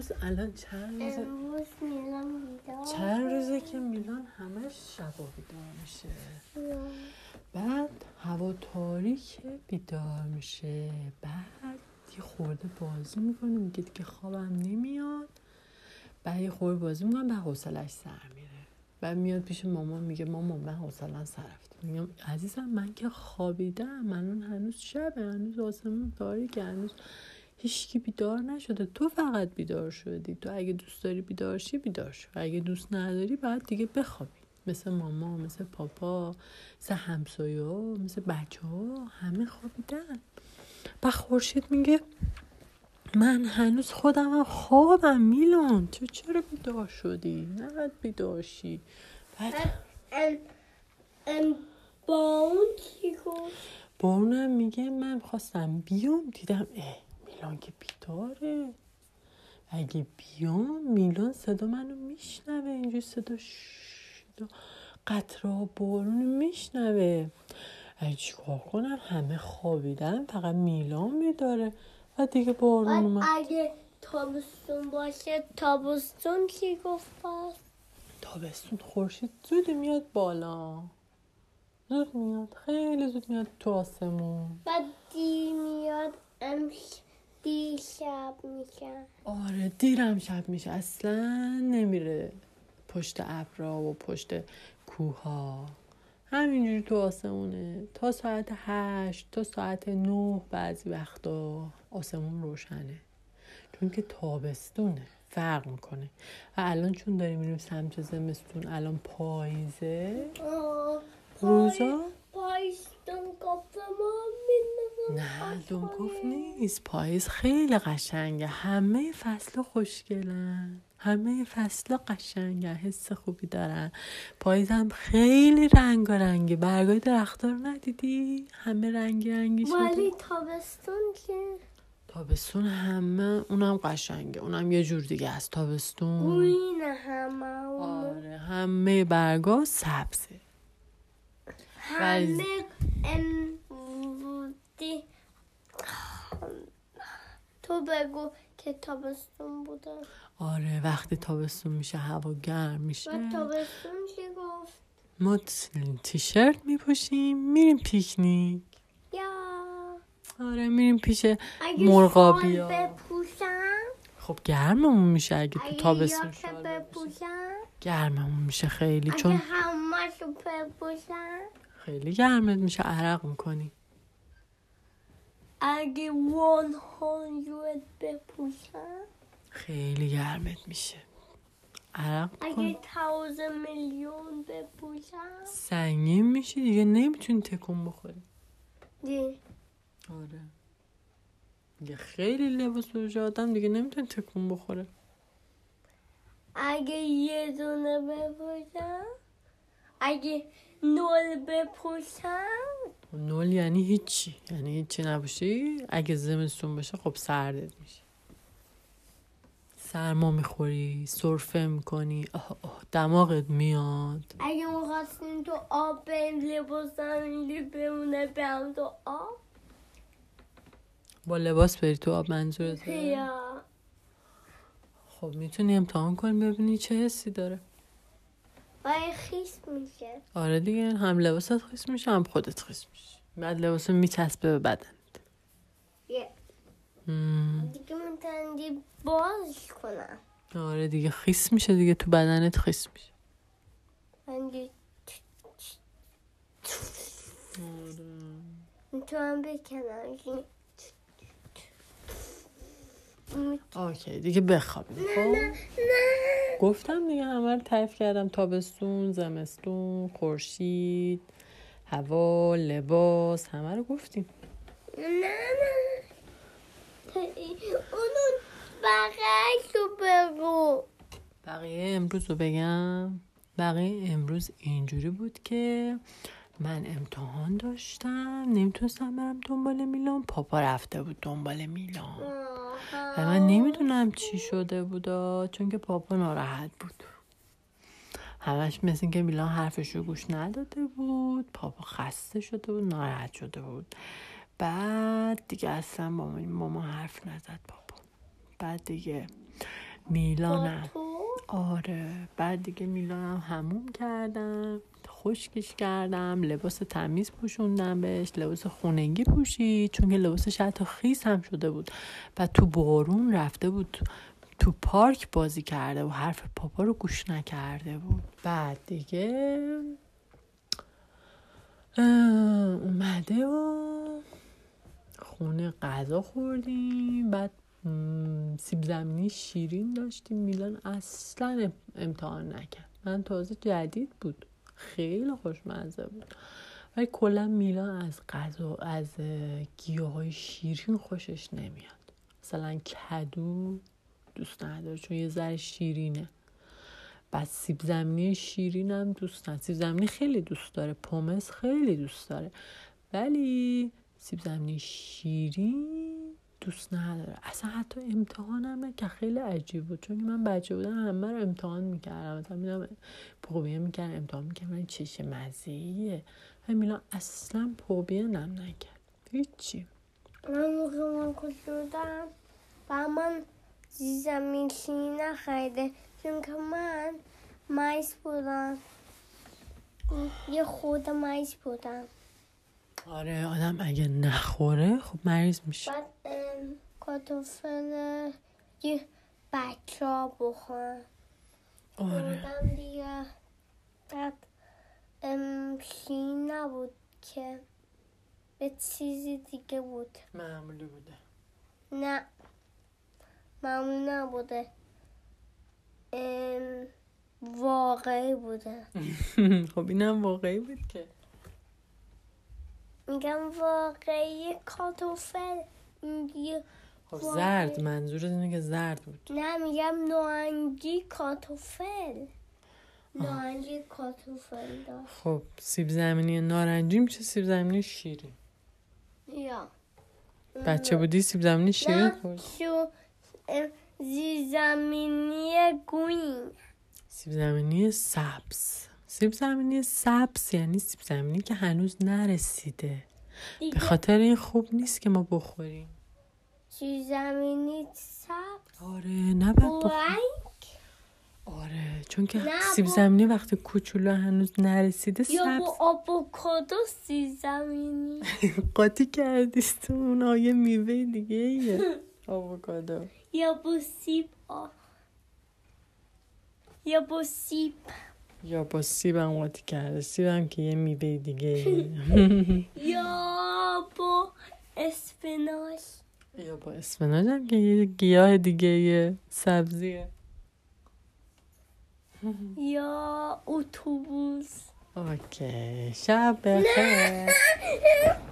امروز الان چند روزه؟ امروز میلان بیدار. چند روزه که میلان همش شبا بیدار میشه. بعد هوا تاریکه بیدار میشه. بعد یه خورده بازی میکنه، میگه که خوابم نمیاد. بعد یه خورده بازی میکنه، بعد حوصله‌اش سر میره. بعد میاد پیش مامان میگه مامان من حوصله‌ام سر رفت. میگم عزیزم من که خوابیدم، من هنوز شبه، هنوز آسمون تاریکه، هنوز هیچکی بیدار نشده، تو فقط بیدار شدی. تو اگه دوست داری بیدار شی بیدار شو، اگه دوست نداری باید دیگه بخوابی. مثل ماما، مثل پاپا، مثل همسایه‌ها، مثل بچه‌ها، همه خوابیدن. بعد خورشید میگه من هنوز خودم خوابم میلان، تو چرا بیدار شدی؟ نباید بیدار شی. با اون چی گفت؟ با اونم میگه من خواستم بیام دیدم میلان که بیداره، اگه بیام میلان صدا منو میشنوه، اینجور صدا قطره‌ها بارون میشنوه، اگه چیکار کنم؟ همه خوابیدن فقط میلان بیداره. و دیگه بارون اومد. اگه تابستون باشه، تابستون کی گفت باز؟ تابستون خورشید زود میاد بالا، زود میاد، خیلی زود میاد تو آسمون. بعد دیر میاد، دیر شب میشه. آره دیرم شب میشه، اصلا نمیره پشت ابرها و پشت کوها، همینجوری تو آسمونه تا ساعت 8 تا ساعت 9. بعضی وقتا آسمون روشنه چون که تابستونه، فرق میکنه. و الان چون داریم میریم سمت زمستون، الان پاییزه، روزا پاییز دونکوف نه دونکوف نیست، پاییز خیلی قشنگه، همه فصل خوشگلن، همه فصل‌ها قشنگه، حس خوبی دارن. پاییز هم خیلی رنگارنگه، برگای درخت‌ها رو ندیدی؟ همه رنگی رنگی شده. ولی تابستون که تابستون همه اونم قشنگه، اونم یه جور دیگه است تابستون. اون همه آره همه برگا سبزه. همه تو بگو که تابستون بوده. آره وقتی تابستون میشه هوا گرم میشه. بعد تابستون چی گفت؟ ما تیشرت میپوشیم میریم پیکنیک. یا آره میریم پیش مرغابی ها. اگه شال بپوشم؟ خب گرممون میشه اگه تو تابستون شال بپوشم. گرممون میشه خیلی، چون اگه همه‌شو بپوشم خیلی گرمت میشه، عرق میکنی. اگه 100 بپوشم خیلی گرمت میشه، عرق میکنی. اگه 1000 میلیون بپوشم سنگین میشه دیگه، نمیتونی تکون بخوری دی. آره دیگه خیلی لباس بپوشه آدم دیگه نمیتونی تکون بخوره. اگه 1 دونه بپوشم، اگه 0 بپوشم، 0 یعنی هیچی، یعنی هیچی نباشی. اگه زمستون باشه خب سردت میشه، سرما میخوری، سرفه میکنی، دماغت میاد. اگه میخواستیم تو آب بریم، لباس همینی بمونه، برم تو آب با لباس بری تو آب منظورته؟ خب میتونی امتحان کنی ببینی چه حسی داره. باید خیس میشه. آره دیگه، هم لباست خیس میشه هم خودت خیس میشه. بعد لباسو میچسبه به بدنت. دیگه من تندی باز کنم. آره دیگه خیس میشه دیگه، تو بدنت خیس میشه. تندی آره. تو هم بکنم. اوکی دیگه بخوابیم. نه گفتم دیگه همه رو تعریف کردم، تابستون، زمستون، خورشید، هوا، لباس، همه رو گفتیم. نه اونو بقیه شو بگو. بقیه امروز رو بگم. بقیه امروز اینجوری بود که من امتحان داشتم، نمیتونستم برم دنبال میلان، پاپا رفته بود دنبال میلان و من نمیدونم چی شده بودا، چون که پاپا ناراحت بود، همش مثل این که میلان حرفش رو گوش نداده بود، پاپا خسته شده بود، ناراحت شده بود. بعد دیگه اصلا با ماما حرف نزد پاپا. بعد دیگه میلانم. آره بعد دیگه میلانم حموم کردم، خشکش کردم، لباس تمیز پوشوندم بهش، لباس خونگی پوشید چون که لباسش حتی خیس هم شده بود و تو بارون رفته بود تو پارک بازی کرده و حرف پاپا رو گوش نکرده بود. بعد دیگه اومده و خونه غذا خوردیم. بعد سیب زمینی شیرین داشتیم، میلان اصلا امتحان نکرد، من تازه جدید بود، خیلی خوشمزه بود ولی کلا میلان از غذا از گیاهای شیرین خوشش نمیاد، مثلا کدو دوست نداره چون یه ذره شیرینه. بعد سیب زمینی شیرین هم دوست نداره، سیب زمینی خیلی دوست داره، پومس خیلی دوست داره ولی سیب زمینی شیرین دوست نداره اصلا. حتی امتحانم که خیلی عجیب بود چون من بچه بودم همه رو امتحان میکردم، مثلا میدم پروبیه میکردم امتحان میکردم چشه مزیه و میلان اصلا پروبیه نم نکرد هیچی. من موقع کشودم و من زمین شیری نخریده چون که من مایس بودم، یه خود مایس بودم. آره آدم اگه نخوره خب مریض میشه. بعد کارتوفل یه بچه ها بخورن. آره آدم دیگه بعد شیری نبود که به چیزی دیگه بود، معمولی بوده. نه معمولی نبوده، واقعی بوده. خب اینم واقعی بود که میگم واقعی کارتوفل. خب زرد منظورت اینه که زرد بود؟ نه میگم نارنجی کارتوفل، نارنجی کارتوفل داشت. خب سیب زمینی نارنجی میشه سیب زمینی شیری. یا بچه بودی سیب زمینی شیری خورد؟ نه سیب زمینی گوین، سیب زمینی سبز. سیب زمینی سبز یعنی سیب زمینی که هنوز نرسیده، به خاطر این خوب نیست که ما بخوریم. سیب زمینی سبز؟ آره نه آره چون که سیب زمینی وقتی کوچولو هنوز نرسیده سبز. یا با آووکادو سیب زمینی قاطی کردیست تو اونا، یه میوه دیگه ایه آووکادو. یا با سیب، یا با سیب، یا با سیبم قاطی کرده، سیبم که یه میوه دیگه، یا با اسفناج، یا با اسفناج هم که یه گیاه دیگه یه سبزیه، یا اتوبوس. اوکی شب بخیر.